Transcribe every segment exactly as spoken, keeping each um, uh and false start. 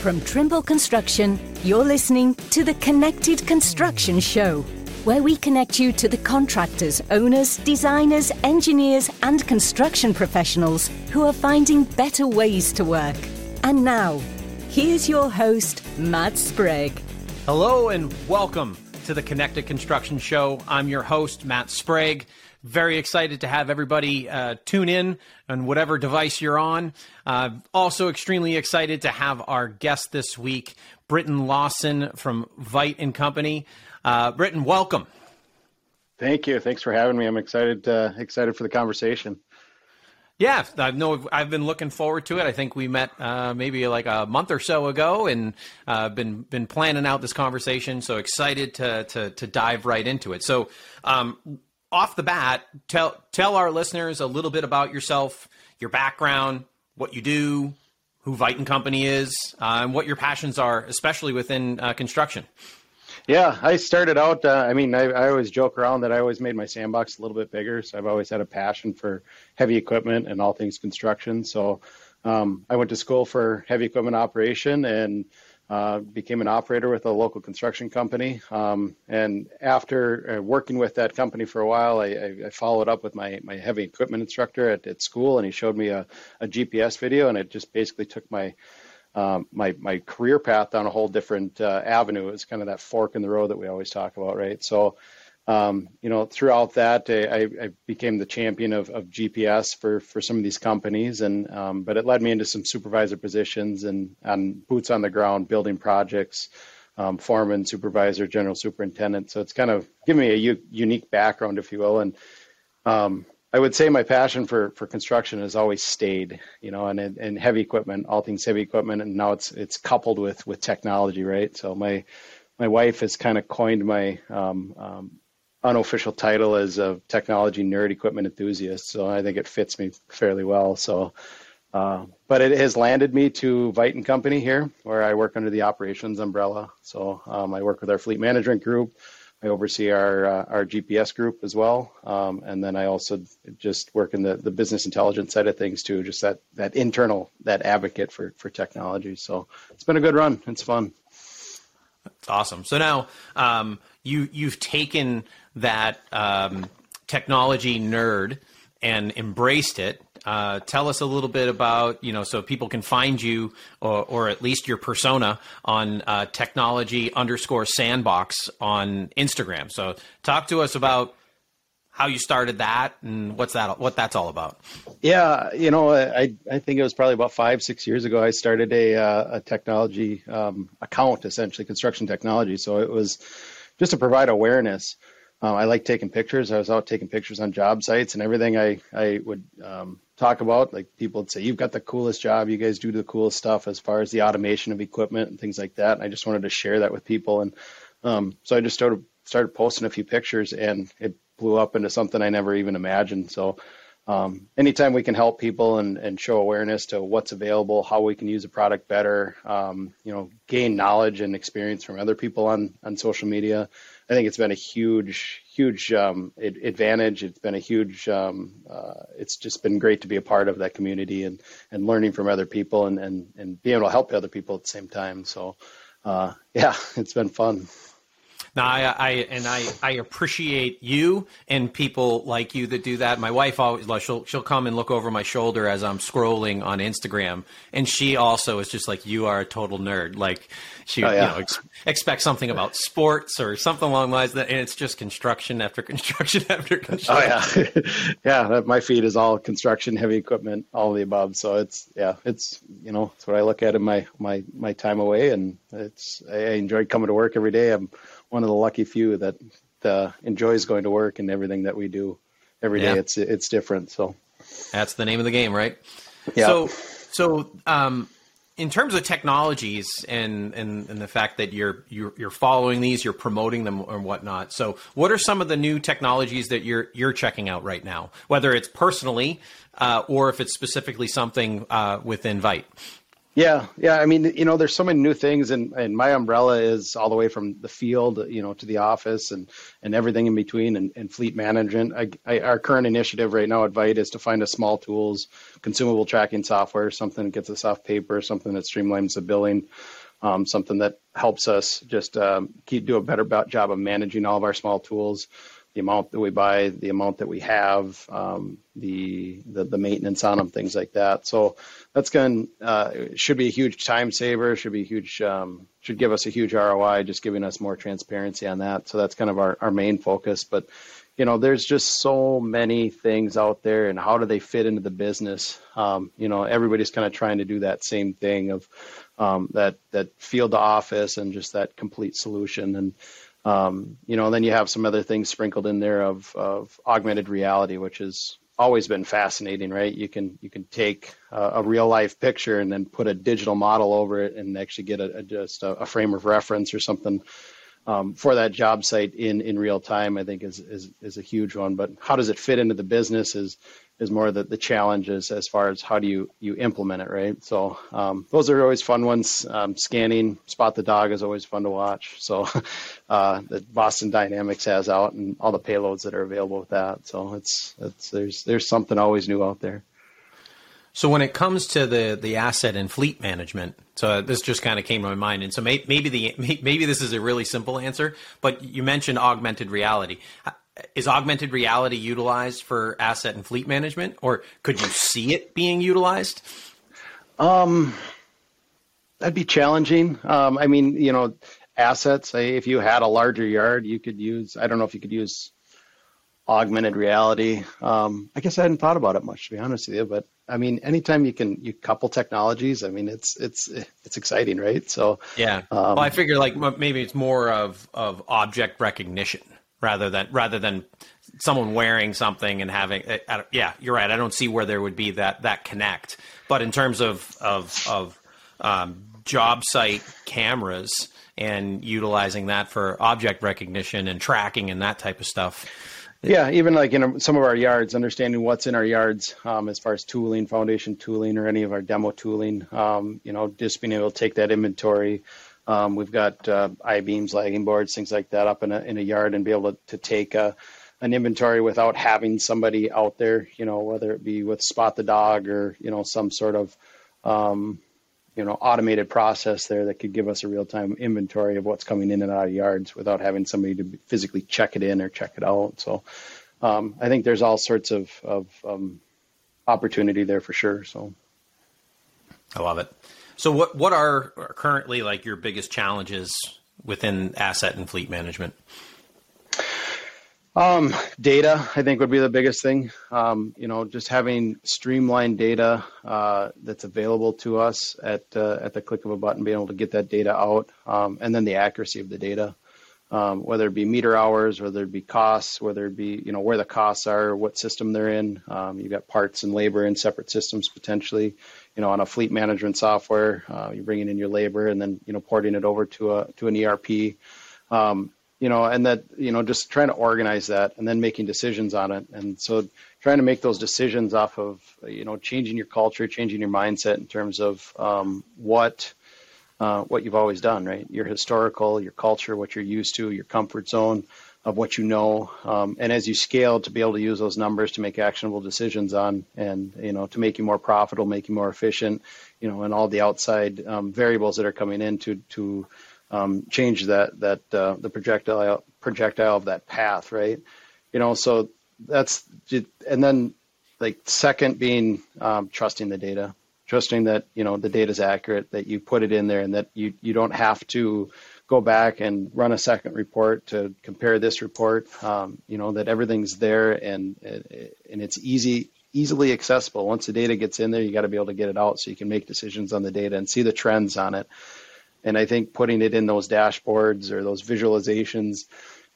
From Trimble Construction, you're listening to the Connected Construction Show, where we connect you to the contractors, owners, designers, engineers, and construction professionals who are finding better ways to work. And now, here's your host, Matt Sprague. Hello and welcome to the Connected Construction Show. I'm your host, Matt Sprague. Very excited to have everybody uh, tune in on whatever device you're on. Uh, also extremely excited to have our guest this week, Britton Lawson from Veit and Company. Uh, Britton, welcome. Thank you. Thanks for having me. I'm excited uh, excited for the conversation. Yeah, I know I've been looking forward to it. I think we met uh, maybe like a month or so ago, and uh, been been planning out this conversation. So excited to to, to dive right into it. So. Um, Off the bat, tell tell our listeners a little bit about yourself, your background, what you do, who Veit and Company is, uh, and what your passions are, especially within uh, construction. Yeah, I started out, uh, I mean, I, I always joke around that I always made my sandbox a little bit bigger, so I've always had a passion for heavy equipment and all things construction. So um, I went to school for heavy equipment operation and Uh, became an operator with a local construction company. Um, and after uh, working with that company for a while, I, I, I followed up with my, my heavy equipment instructor at, at school, and he showed me a, a G P S video, and it just basically took my um, my my career path down a whole different uh, avenue. It was kind of that fork in the road that we always talk about, right? So, um, you know, throughout that, I, I became the champion of, of G P S for, for some of these companies. And, um, but it led me into some supervisor positions and on boots on the ground, building projects, um, foreman, supervisor, general superintendent. So it's kind of given me a u- unique background, if you will. And, um, I would say my passion for, for construction has always stayed, you know, and, and heavy equipment, all things heavy equipment. And now it's, it's coupled with, with technology, right? So my, my wife has kind of coined my, um, um, unofficial title as a technology nerd equipment enthusiast. So I think it fits me fairly well. So, uh, but it has landed me to Veit and Company here, where I work under the operations umbrella. So um, I work with our fleet management group. I oversee our uh, our G P S group as well. Um, and then I also just work in the, the business intelligence side of things too, just that, that internal, that advocate for, for technology. So it's been a good run. It's fun. That's awesome. So now um, you, you've taken that um, technology nerd and embraced it. Uh, tell us a little bit about, you know, so people can find you or, or at least your persona on uh, technology underscore sandbox on Instagram. So talk to us about how you started that and what's that, what that's all about. Yeah. You know, I, I think it was probably about five, six years ago, I started a, uh, a technology um, account, essentially construction technology. So it was just to provide awareness. Uh, I like taking pictures. I was out taking pictures on job sites and everything I, I would um, talk about. Like people would say, you've got the coolest job. You guys do the coolest stuff as far as the automation of equipment and things like that. And I just wanted to share that with people. And um, so I just started, started posting a few pictures, and it blew up into something I never even imagined. So um, anytime we can help people and, and show awareness to what's available, how we can use a product better, um, you know, gain knowledge and experience from other people on, on social media, I think it's been a huge, huge um, advantage. It's been a huge, um, uh, it's just been great to be a part of that community and, and learning from other people and, and, and being able to help other people at the same time. So uh, yeah, it's been fun. Now, I, I and I, I appreciate you and people like you that do that. My wife always she'll she'll come and look over my shoulder as I'm scrolling on Instagram, and she also is just like, you are a total nerd. Like she oh, yeah. you know ex- expects something about sports or something along the lines that, and it's just construction after construction after construction. Oh yeah, yeah. That, my feed is all construction, heavy equipment, all of the above. So it's yeah, it's you know it's what I look at in my my my time away, and it's I enjoy coming to work every day. I'm one of the lucky few that uh, enjoys going to work and everything that we do every yeah. day. It's, it's different. So that's the name of the game, right? Yeah. So, so um, in terms of technologies and, and, and the fact that you're, you're, you're following these, you're promoting them and whatnot. So what are some of the new technologies that you're, you're checking out right now, whether it's personally uh, or if it's specifically something uh, within Veit? Yeah, yeah. I mean, you know, there's so many new things, and, and my umbrella is all the way from the field, you know, to the office and, and everything in between, and, and fleet management. I, I, our current initiative right now at Veit is to find a small tools, consumable tracking software, something that gets us off paper, something that streamlines the billing, um, something that helps us just um, keep do a better job of managing all of our small tools, the amount that we buy, the amount that we have, um, the, the the maintenance on them, things like that. So that's going uh, should be a huge time saver. Should be a huge um, should give us a huge R O I, just giving us more transparency on that. So that's kind of our, our main focus. But you know, there's just so many things out there, and how do they fit into the business? Um, you know, everybody's kind of trying to do that same thing of um, that that field to office and just that complete solution. And Um, you know, and then you have some other things sprinkled in there of, of augmented reality, which has always been fascinating, right? You can you can take a, a real life picture and then put a digital model over it and actually get a, a just a, a frame of reference or something um, for that job site in, in real time. I think is, is is a huge one. But how does it fit into the business is is more the the challenges as far as how do you you implement it, right? So um, those are always fun ones. Um, scanning, Spot the Dog is always fun to watch. So uh, the Boston Dynamics has out, and all the payloads that are available with that. So it's it's there's there's something always new out there. So when it comes to the the asset and fleet management, so this just kind of came to my mind, and so may, maybe the maybe this is a really simple answer, but you mentioned augmented reality. Is augmented reality utilized for asset and fleet management, or could you see it being utilized? Um, that'd be challenging. Um, I mean, you know, assets, if you had a larger yard, you could use, I don't know if you could use augmented reality. Um, I guess I hadn't thought about it much, to be honest with you, but I mean, anytime you can, you couple technologies, I mean, it's, it's, it's exciting, right? So, yeah. Um, well, I figure like maybe it's more of, of object recognition. Rather than rather than someone wearing something and having, I, I, yeah, you're right. I don't see where there would be that that connect. But in terms of of of um, job site cameras and utilizing that for object recognition and tracking and that type of stuff. Yeah, even like in some of our yards, understanding what's in our yards um, as far as tooling, foundation tooling, or any of our demo tooling. Um, you know, just being able to take that inventory. Um, we've got uh, I-beams, lagging boards, things like that up in a in a yard, and be able to, to take a, an inventory without having somebody out there, you know, whether it be with Spot the Dog or, you know, some sort of, um, you know, automated process there that could give us a real-time inventory of what's coming in and out of yards without having somebody to physically check it in or check it out. So um, I think there's all sorts of, of um, opportunity there for sure. So I love it. So what, what are currently like your biggest challenges within asset and fleet management? Um, data, I think, would be the biggest thing. Um, you know, just having streamlined data uh, that's available to us at uh, at the click of a button, being able to get that data out, um, and then the accuracy of the data, um, whether it be meter hours, whether it be costs, whether it be, you know, where the costs are, what system they're in. Um, you've got parts and labor in separate systems potentially. You know, on a fleet management software, uh, you're bringing in your labor and then, you know, porting it over to a to an E R P, um, you know, and that, you know, just trying to organize that and then making decisions on it. And so trying to make those decisions off of, you know, changing your culture, changing your mindset in terms of um, what uh, what you've always done, right? Your historical, your culture, what you're used to, your comfort zone of what you know. Um, and as you scale, to be able to use those numbers to make actionable decisions on, and, you know, to make you more profitable, make you more efficient, you know, and all the outside um, variables that are coming in to, to um, change that, that uh, the projectile projectile of that path. Right. You know, so that's, and then like second being um, trusting the data, trusting that, you know, the data is accurate, that you put it in there, and that you, you don't have to go back and run a second report to compare this report, um, you know, that everything's there and and it's easy, easily accessible. Once the data gets in there, you got to be able to get it out so you can make decisions on the data and see the trends on it. And I think putting it in those dashboards or those visualizations,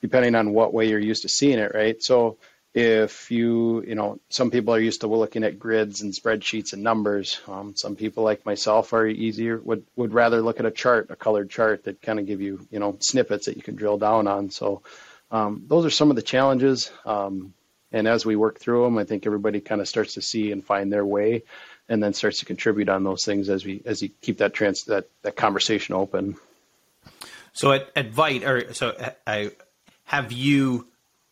depending on what way you're used to seeing it, right? So if you, you know, some people are used to looking at grids and spreadsheets and numbers. Um, some people like myself are easier, would, would rather look at a chart, a colored chart that kind of give you, you know, snippets that you can drill down on. So um, those are some of the challenges. Um, and as we work through them, I think everybody kind of starts to see and find their way and then starts to contribute on those things as we as you keep that trans that, that conversation open. So at, at Veit, or so I have you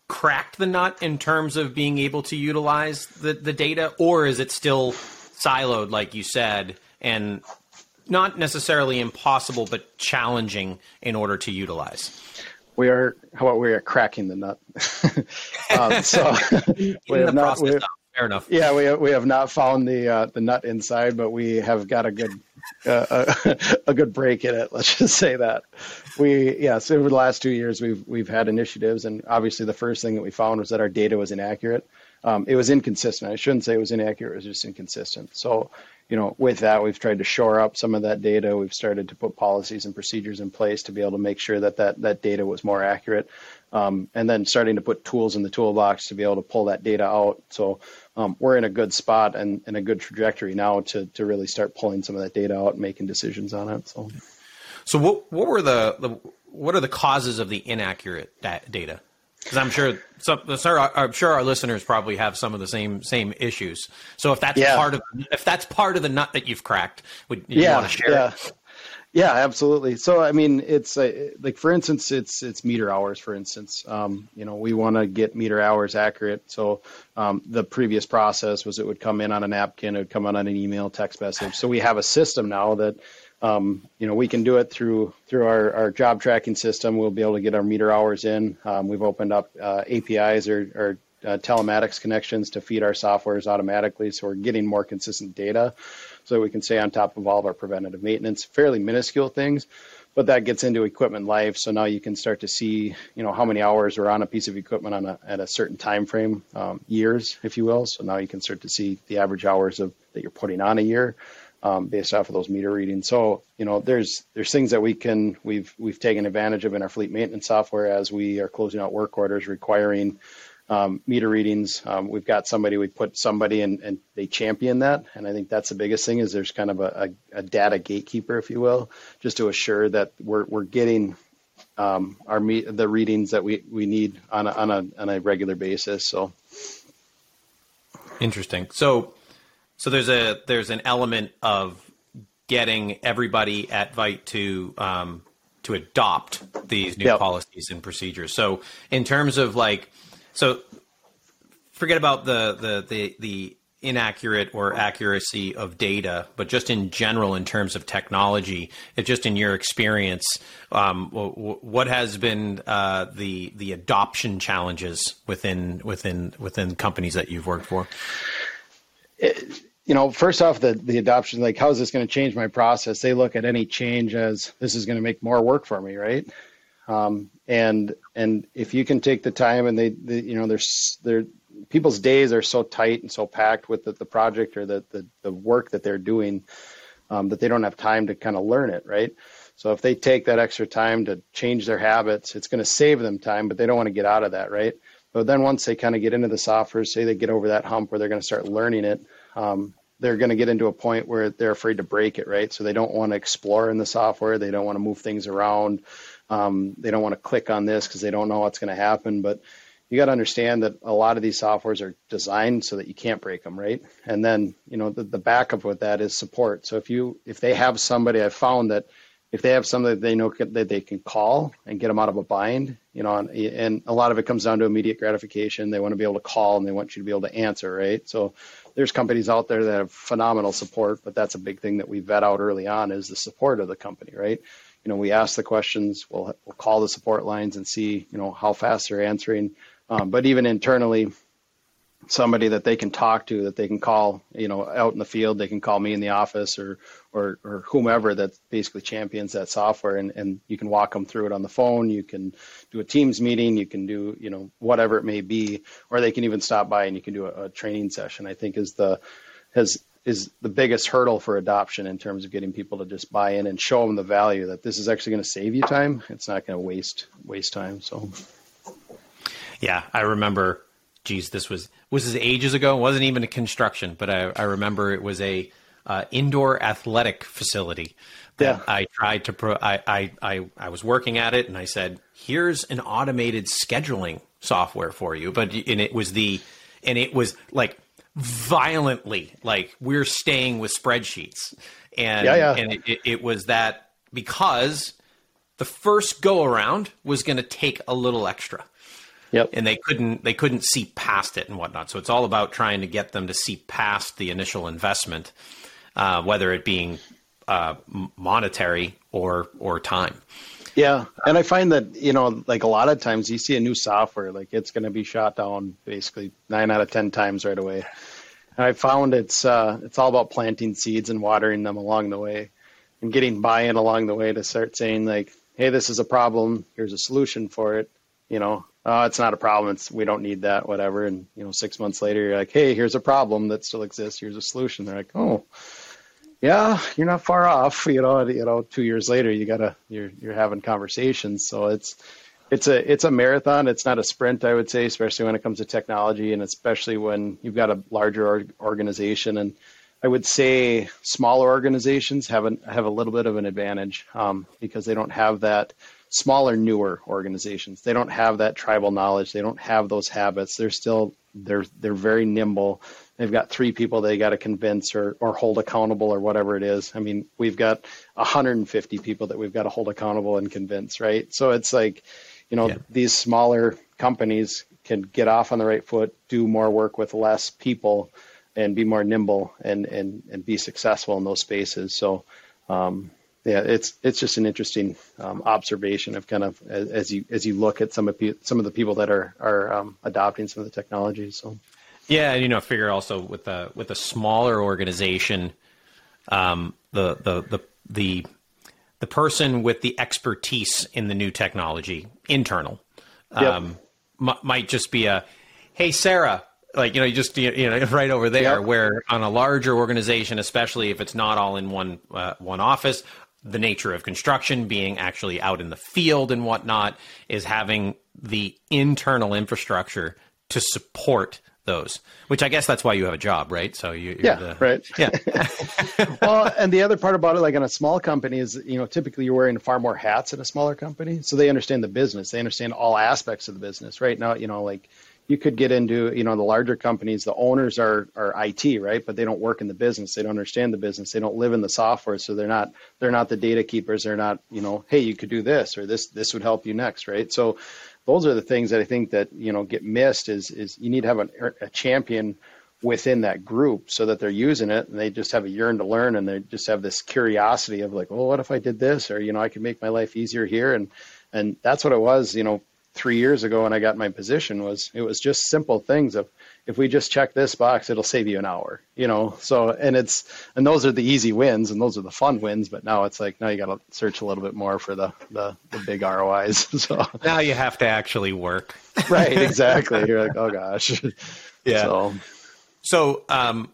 cracked the nut in terms of being able to utilize the, the data, or is it still siloed, like you said, and not necessarily impossible, but challenging in order to utilize? We are, how about we are cracking the nut? um, so in we have the not, process, we, fair enough. Yeah, we we have not found the uh, the nut inside, but we have got a good uh, a, a good break in it. Let's just say that we yeah. So over the last two years, we've we've had initiatives, and obviously the first thing that we found was that our data was inaccurate. Um, it was inconsistent. I shouldn't say it was inaccurate. It was just inconsistent. So, you know, with that, we've tried to shore up some of that data. We've started to put policies and procedures in place to be able to make sure that that, that data was more accurate. Um, and then starting to put tools in the toolbox to be able to pull that data out. So um, we're in a good spot and, and a good trajectory now to to really start pulling some of that data out and making decisions on it. So, so what what were the, the what are the causes of the inaccurate data? Because I'm sure, some, I'm sure our listeners probably have some of the same same issues. So if that's yeah. part of if that's part of the nut that you've cracked, would you yeah, want to share? Yeah, yeah, absolutely. So I mean, it's a, like for instance, it's it's meter hours. For instance, um, you know, we want to get meter hours accurate. So um, the previous process was it would come in on a napkin, it would come out on an email, text message. So we have a system now that. Um, you know, we can do it through through our, our job tracking system. We'll be able to get our meter hours in. Um, we've opened up uh, A P Is or, or uh, telematics connections to feed our softwares automatically. So we're getting more consistent data so that we can stay on top of all of our preventative maintenance, fairly minuscule things. But that gets into equipment life. So now you can start to see, you know, how many hours are on a piece of equipment on a, at a certain time frame, um, years, if you will. So now you can start to see the average hours of that you're putting on a year. Um, based off of those meter readings. So, you know, there's there's things that we can we've we've taken advantage of in our fleet maintenance software as we are closing out work orders requiring um, meter readings. Um, we've got somebody we put somebody in and they champion that, and I think that's the biggest thing is there's kind of a, a, a data gatekeeper, if you will, just to assure that we're we're getting um, our me- the readings that we, we need on a, on a on a regular basis. So interesting. So. So there's a there's an element of getting everybody at Veit to um, to adopt these new yep. policies and procedures. So in terms of like, so forget about the the the the inaccurate or accuracy of data, but just in general in terms of technology, if just in your experience, um, what has been uh, the the adoption challenges within within within companies that you've worked for? It, you know, first off, the, the adoption, like, how is this going to change my process? They look at any change as this is going to make more work for me, right? Um, and and if you can take the time and they, they you know, there's there people's days are so tight and so packed with the, the project or the, the the work that they're doing um, that they don't have time to kind of learn it, right? So if they take that extra time to change their habits, it's going to save them time, but they don't want to get out of that, right? But then once they kind of get into the software, say they get over that hump where they're going to start learning it, um, they're going to get into a point where they're afraid to break it, right? So they don't want to explore in the software. They don't want to move things around. Um, they don't want to click on this because they don't know what's going to happen. But you got to understand that a lot of these softwares are designed so that you can't break them, right? And then, you know, the, the backup with that is support. So if you if they have somebody, I found that if they have somebody that they know that they can call and get them out of a bind, you know, and, and a lot of it comes down to immediate gratification. They want to be able to call and they want you to be able to answer, right? So there's companies out there that have phenomenal support, but that's a big thing that we vet out early on is the support of the company, right? You know, we ask the questions, we'll, we'll call the support lines and see, you know, how fast they're answering. Um, but even internally, somebody that they can talk to, that they can call, you know, out in the field, they can call me in the office or, or, or whomever that basically champions that software. And, and you can walk them through it on the phone. You can do a Teams meeting. You can do, you know, whatever it may be, or they can even stop by and you can do a, a training session, I think is the, has, is the biggest hurdle for adoption in terms of getting people to just buy in and show them the value that this is actually going to save you time. It's not going to waste, waste time. So. Yeah, I remember, geez, this was, was this ages ago? It wasn't even a construction, but I, I remember it was a uh, indoor athletic facility that yeah. I tried to, pro- I, I, I, I was working at it and I said, here's an automated scheduling software for you. But, and it was the, and it was like violently like, we're staying with spreadsheets. And, yeah, yeah. and it, it was that because the first go around was going to take a little extra. Yep. And they couldn't they couldn't see past it and whatnot. So it's all about trying to get them to see past the initial investment, uh, whether it being uh, monetary or or time. Yeah, and I find that, you know, like a lot of times you see a new software, like it's going to be shot down basically nine out of ten times right away. And I found it's uh, it's all about planting seeds and watering them along the way, and getting buy-in along the way to start saying like, hey, this is a problem. Here's a solution for it. You know. Uh, it's not a problem. It's, we don't need that, whatever. And, you know, six months later, you're like, hey, here's a problem that still exists. Here's a solution. They're like, oh, yeah, you're not far off. You know, you know, two years later, you gotta, you're, you're having conversations. So it's, it's a, it's a marathon. It's not a sprint, I would say, especially when it comes to technology, and especially when you've got a larger organization. And I would say smaller organizations have an, have a little bit of an advantage um, because they don't have that. Smaller, newer organizations, they don't have that tribal knowledge. They don't have those habits. They're still, they're, they're very nimble. They've got three people they got to convince or, or hold accountable or whatever it is. I mean, we've got one hundred fifty people that we've got to hold accountable and convince, right? So it's like, you know, yeah. these smaller companies can get off on the right foot, do more work with less people, and be more nimble and, and, and be successful in those spaces. So, um, Yeah, it's it's just an interesting um, observation of kind of as, as you as you look at some of pe- some of the people that are are um, adopting some of the technology. So, yeah, you know, I figure also with a with a smaller organization, um, the, the the the the person with the expertise in the new technology, internal, um, yep. m- might just be a, hey, Sarah. Like, you know, you just, you know, right over there. Yep. Where on a larger organization, especially if it's not all in one uh, one office. The nature of construction being actually out in the field and whatnot is having the internal infrastructure to support those, which I guess that's why you have a job, right? So you, you're yeah, the, right. Yeah. Well, and the other part about it, like in a small company is, you know, typically you're wearing far more hats in a smaller company. So they understand the business. They understand all aspects of the business right now, you know, like, you could get into, you know, the larger companies, the owners are, are I T, right? But they don't work in the business. They don't understand the business. They don't live in the software. So they're not, they're not the data keepers. They're not, you know, hey, you could do this or this, this would help you next. Right. So those are the things that I think that, you know, get missed is, is you need to have an, a champion within that group so that they're using it and they just have a yearn to learn. And they just have this curiosity of like, well, what if I did this? Or, you know, I could make my life easier here. And, and that's what it was, you know, three years ago when I got my position was, it was just simple things of, if we just check this box, it'll save you an hour, you know? So, and it's, and those are the easy wins and those are the fun wins, but now it's like, now you got to search a little bit more for the, the, the big R O Is. So now you have to actually work. Right. Exactly. You're like, oh gosh. Yeah. So, so um,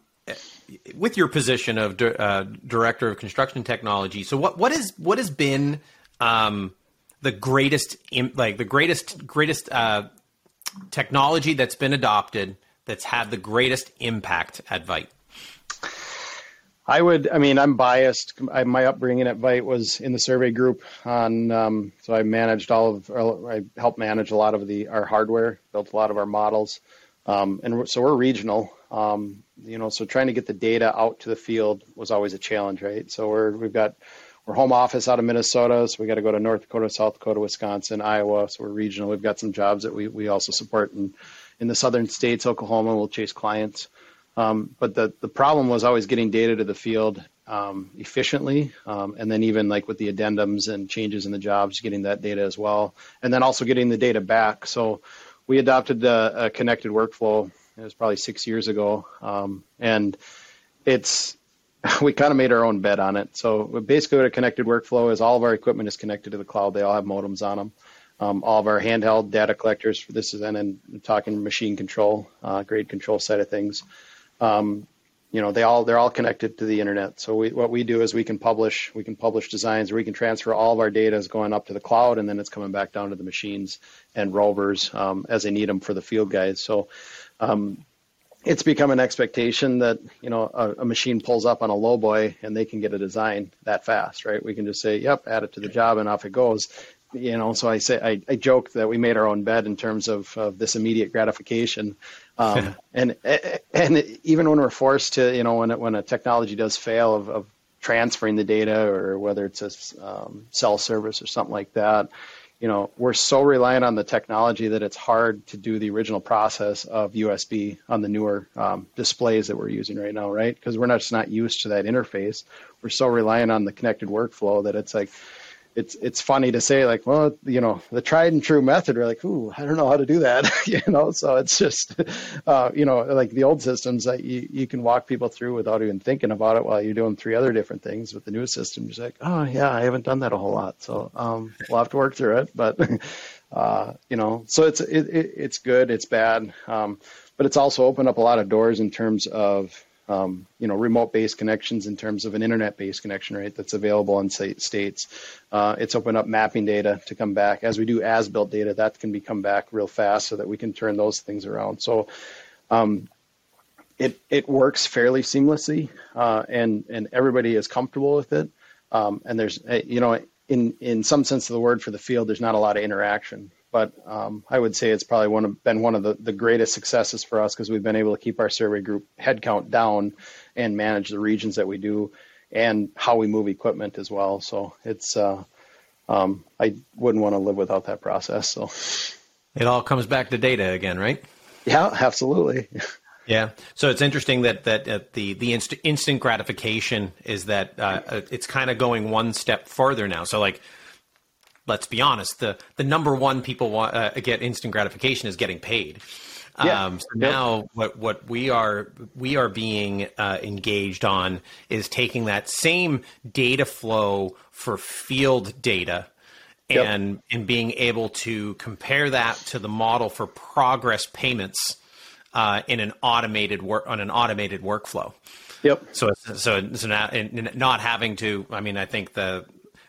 with your position of uh, director of construction technology, so what, what is, what has been, um, the greatest, like the greatest, greatest uh, technology that's been adopted that's had the greatest impact at Veit? I would, I mean, I'm biased. I, my upbringing at Veit was in the survey group on, um, so I managed all of, or I helped manage a lot of the, our hardware, built a lot of our models. Um, and so we're regional, um, you know, so trying to get the data out to the field was always a challenge, right? So we're, we've got, We're home office out of Minnesota, so we got to go to North Dakota, South Dakota, Wisconsin, Iowa. So we're regional. We've got some jobs that we, we also support in, in the southern states, Oklahoma. We'll chase clients. Um, but the, the problem was always getting data to the field um, efficiently. Um, and then even like with the addendums and changes in the jobs, getting that data as well. And then also getting the data back. So we adopted a, a connected workflow. It was probably six years ago. Um, and it's... We kind of made our own bet on it. So basically what a connected workflow is, all of our equipment is connected to the cloud. They all have modems on them. Um, all of our handheld data collectors, this is, and then talking machine control, uh, grade control side of things. Um, you know, they all, they're all connected to the internet. So we, what we do is we can publish, we can publish designs, or we can transfer all of our data is going up to the cloud, and then it's coming back down to the machines and rovers um, as they need them for the field guys. So, um, it's become an expectation that, you know, a, a machine pulls up on a lowboy and they can get a design that fast, right? We can just say, yep, add it to the job and off it goes. You know, so I say, I, I joke that we made our own bed in terms of, of this immediate gratification Um, and and even when we're forced to, you know, when it, when a technology does fail of, of transferring the data, or whether it's a um, cell service or something like that, you know, we're so reliant on the technology that it's hard to do the original process of U S B on the newer um, displays that we're using right now, right? Because we're not just not used to that interface. We're so reliant on the connected workflow that it's like, it's it's funny to say, like, well, you know, the tried and true method, we're like, ooh, I don't know how to do that, you know? So it's just, uh, you know, like the old systems that you, you can walk people through without even thinking about it while you're doing three other different things. With the new system, you're just like, oh, yeah, I haven't done that a whole lot. So um, we'll have to work through it. But, uh, you know, so it's it, it, it's good, it's bad. Um, but it's also opened up a lot of doors in terms of, Um, you know, remote-based connections, in terms of an internet-based connection, right, that's available in states. Uh, it's opened up mapping data to come back. As we do as-built data, that can be come back real fast so that we can turn those things around. So um, it it works fairly seamlessly, uh, and, and everybody is comfortable with it. Um, and there's, you know, in, in some sense of the word for the field, there's not a lot of interaction. But um, I would say it's probably one of, been one of the, the greatest successes for us, because we've been able to keep our survey group headcount down and manage the regions that we do and how we move equipment as well. So it's uh, um, I wouldn't want to live without that process. So it all comes back to data again, right? Yeah, absolutely. Yeah. So it's interesting that that uh, the the inst- instant gratification is that uh, it's kind of going one step further now. So like, let's be honest, the, the number one people want, uh, get instant gratification is getting paid. Yeah. Um, so yep. Now what, what we are we are being uh, engaged on is taking that same data flow for field data and yep. and being able to compare that to the model for progress payments uh, in an automated work on an automated workflow. Yep. So so so now and not having to. I mean, I think the.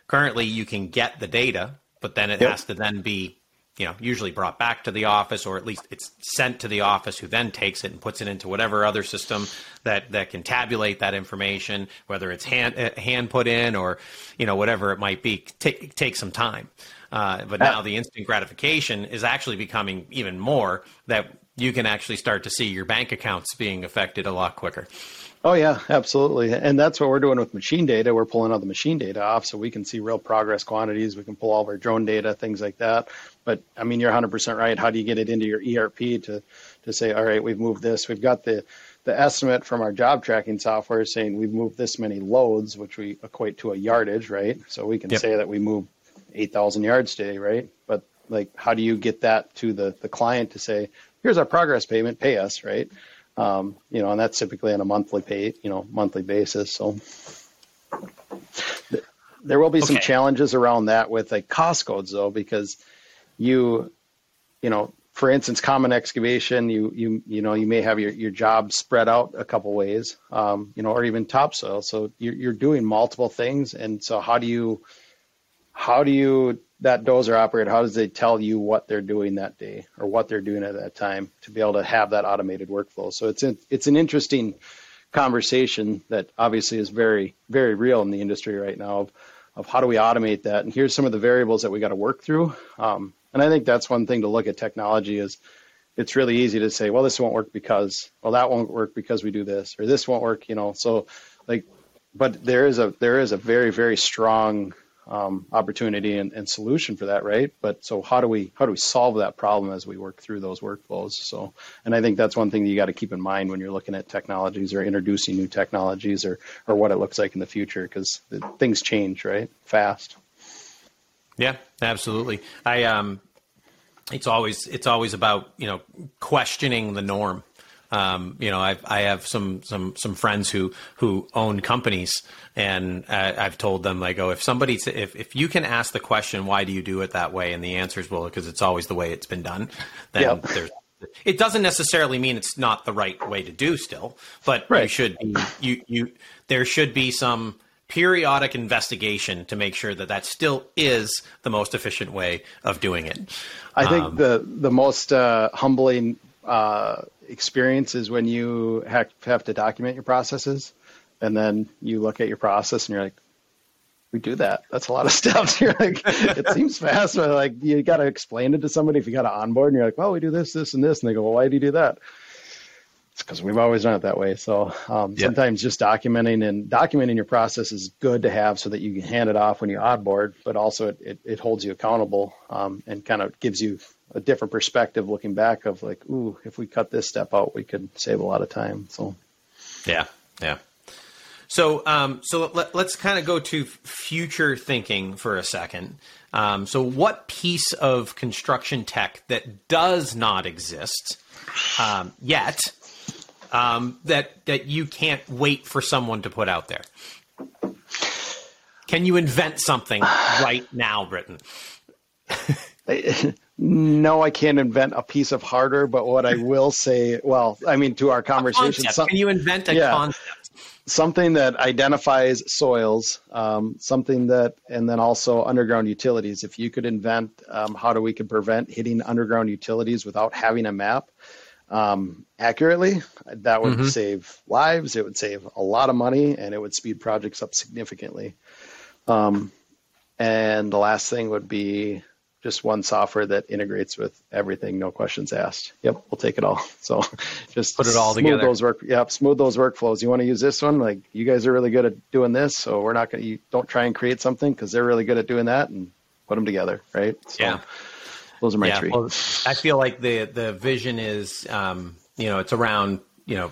Currently, you can get the data, but then it yep. has to then be, you know, usually brought back to the office, or at least it's sent to the office, who then takes it and puts it into whatever other system that, that can tabulate that information, whether it's hand hand put in or, you know, whatever it might be. Take take some time, uh, but now the instant gratification is actually becoming even more that you can actually start to see your bank accounts being affected a lot quicker. Oh, yeah, absolutely. And that's what we're doing with machine data. We're pulling all the machine data off so we can see real progress quantities. We can pull all of our drone data, things like that. But, I mean, you're one hundred percent right. How do you get it into your E R P to, to say, all right, we've moved this. We've got the, the estimate from our job tracking software saying we've moved this many loads, which we equate to a yardage, right? So we can yep. say that we moved eight thousand yards today, right? But, like, how do you get that to the, the client to say, here's our progress payment, pay us, right? Um, you know, and that's typically on a monthly pay, you know, monthly basis. So th- there will be okay. some challenges around that with like cost codes though, because you, you know, for instance, common excavation, you, you, you know, you may have your, your job spread out a couple ways, um, you know, or even topsoil. So you're, you're doing multiple things. And so how do you, how do you, that dozer operator, how does they tell you what they're doing that day or what they're doing at that time to be able to have that automated workflow? So it's, in, it's an interesting conversation that obviously is very, very real in the industry right now of, of how do we automate that? And here's some of the variables that we got to work through. Um, and I think that's one thing to look at technology is it's really easy to say, well, this won't work because, well, that won't work because we do this, or this won't work, you know? So like, but there is a, there is a very, very strong Um, opportunity and, and solution for that, right? But so how do we how do we solve that problem as we work through those workflows? So, and I think that's one thing that you got to keep in mind when you're looking at technologies or introducing new technologies or or what it looks like in the future, because things change, right? Fast. Yeah, absolutely. I um, it's always it's always about you know questioning the norm. Um, you know, I've, I have some, some, some friends who, who own companies, and uh, I've told them, like, oh, if somebody, if, if you can ask the question, why do you do it that way? And the answer is, well, because it's always the way it's been done. Then yep. there's, it doesn't necessarily mean it's not the right way to do still, but right. you should, be, you, you, there should be some periodic investigation to make sure that that still is the most efficient way of doing it. I think um, the, the most, uh, humbling, uh, experience is when you have, have to document your processes, and then you look at your process and you're like, we do that. That's a lot of steps. You're like, it seems fast, but like you got to explain it to somebody. If you got to onboard and you're like, well, we do this, this, and this. And they go, well, why do you do that? because we've always done it that way. So um, yeah. sometimes just documenting and documenting your process is good to have so that you can hand it off when you onboard, but also it, it, it holds you accountable um, and kind of gives you a different perspective looking back of like, ooh, if we cut this step out, we could save a lot of time. So, yeah, yeah. So, um, so let, let's kind of go to future thinking for a second. Um, so what piece of construction tech that does not exist um, yet um, that, that you can't wait for someone to put out there? Can you invent something right now, Britton? No, I can't invent a piece of hardware, but what I will say, well, I mean, to our conversation. Some, Can you invent a yeah. concept? Something that identifies soils, um, something that, and then also underground utilities. If you could invent um, how do we could prevent hitting underground utilities without having a map um, accurately, that would mm-hmm. save lives. It would save a lot of money, and it would speed projects up significantly. Um, and the last thing would be just one software that integrates with everything, no questions asked. Yep, we'll take it all. So just put it all smooth together. Those work, yep, smooth those workflows. You want to use this one? Like, you guys are really good at doing this, so we're not going to – don't try and create something because they're really good at doing that, and put them together, right? So yeah. Those are my yeah, three. Well, I feel like the the vision is, um, you know, it's around, you know,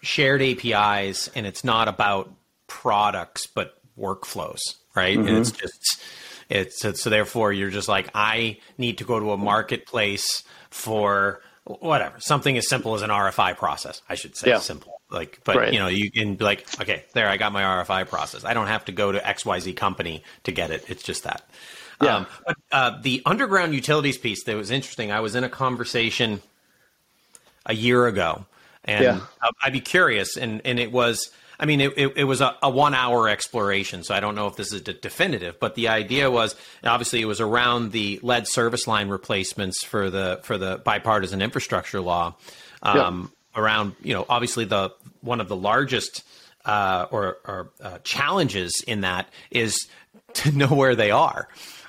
shared A P Is, and it's not about products but workflows, right? Mm-hmm. And it's just – It's, so therefore you're just like, I need to go to a marketplace for whatever, something as simple as an R F I process. I should say yeah. simple, like, but right. you know, you can be like, okay, there, I got my R F I process. I don't have to go to X Y Z company to get it. It's just that. Yeah. Um, but uh, the underground utilities piece that was interesting. I was in a conversation a year ago, and yeah. I'd be curious. And, and it was, I mean, it, it, it was a, a one-hour exploration, so I don't know if this is de- definitive. But the idea was, obviously, it was around the lead service line replacements for the for the bipartisan infrastructure law. Um, yeah. Around, you know, obviously the one of the largest uh, or, or uh, challenges in that is to know where they are,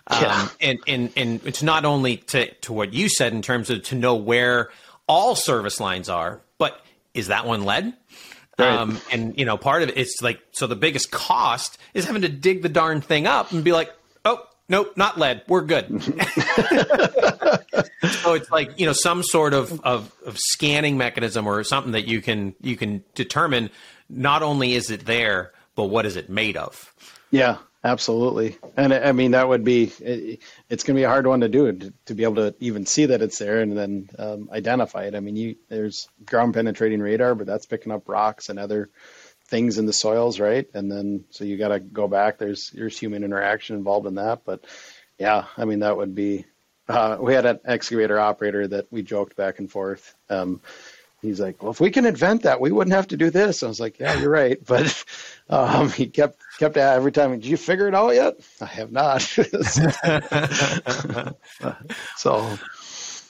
um, yeah. and and and it's not only to to what you said in terms of to know where all service lines are, but is that one lead? Right. Um, and, you know, part of it, it's like, so the biggest cost is having to dig the darn thing up and be like, oh, nope, not lead. We're good. So it's like, you know, some sort of, of, of scanning mechanism or something that you can, you can determine not only is it there, but what is it made of? Yeah, absolutely. And I mean, that would be, it, it's going to be a hard one to do to, to be able to even see that it's there and then um, identify it. I mean, you, there's ground penetrating radar, but that's picking up rocks and other things in the soils. Right. And then, so you got to go back, there's, there's human interaction involved in that. But yeah, I mean, that would be, uh, we had an excavator operator that we joked back and forth. Um, He's like, well, if we can invent that, we wouldn't have to do this. I was like, yeah, you're right. But um, he kept kept at every time. Did you figure it out yet? I have not. So,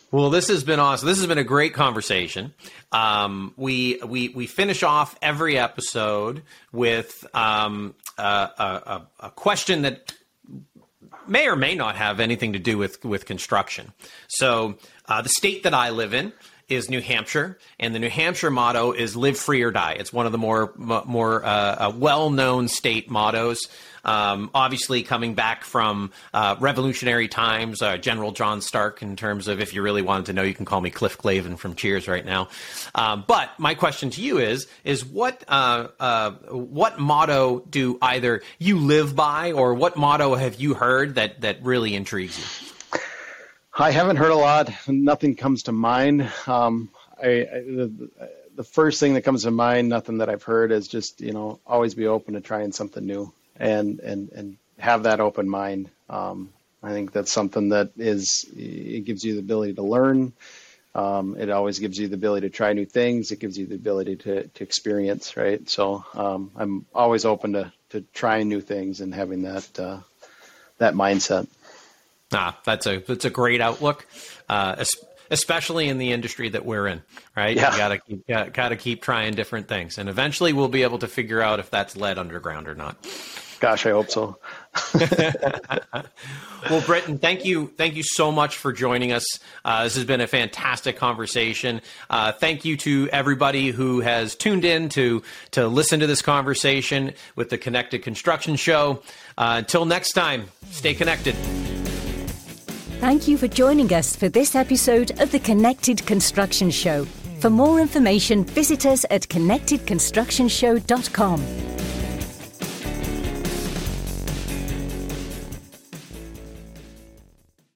well, this has been awesome. This has been a great conversation. Um, we we we finish off every episode with um, a, a, a question that may or may not have anything to do with with construction. So, uh, the state that I live in is New Hampshire, and the New Hampshire motto is live free or die. It's one of the more more uh, well-known state mottos. Um, obviously coming back from uh, revolutionary times, uh, General John Stark, in terms of, if you really wanted to know, you can call me Cliff Clavin from Cheers right now. Um, but my question to you is, is what uh, uh, what motto do either you live by, or what motto have you heard that, that really intrigues you? I haven't heard a lot. Nothing comes to mind. Um, I, I, the, the first thing that comes to mind, nothing that I've heard, is just, you know, always be open to trying something new and, and, and have that open mind. Um, I think that's something that is, it gives you the ability to learn. Um, it always gives you the ability to try new things. It gives you the ability to, to experience, right? So um, I'm always open to, to trying new things and having that uh, that mindset. Ah, that's a that's a great outlook, uh, especially in the industry that we're in, right? Yeah. You gotta keep, gotta, gotta keep trying different things, and eventually we'll be able to figure out if that's lead underground or not. Gosh, I hope so. Well, Britton, thank you. Thank you so much for joining us. Uh, this has been a fantastic conversation. Uh, thank you to everybody who has tuned in to, to listen to this conversation with the Connected Construction Show. Uh, until next time, stay connected. Thank you for joining us for this episode of the Connected Construction Show. For more information, visit us at Connected Construction Show dot com.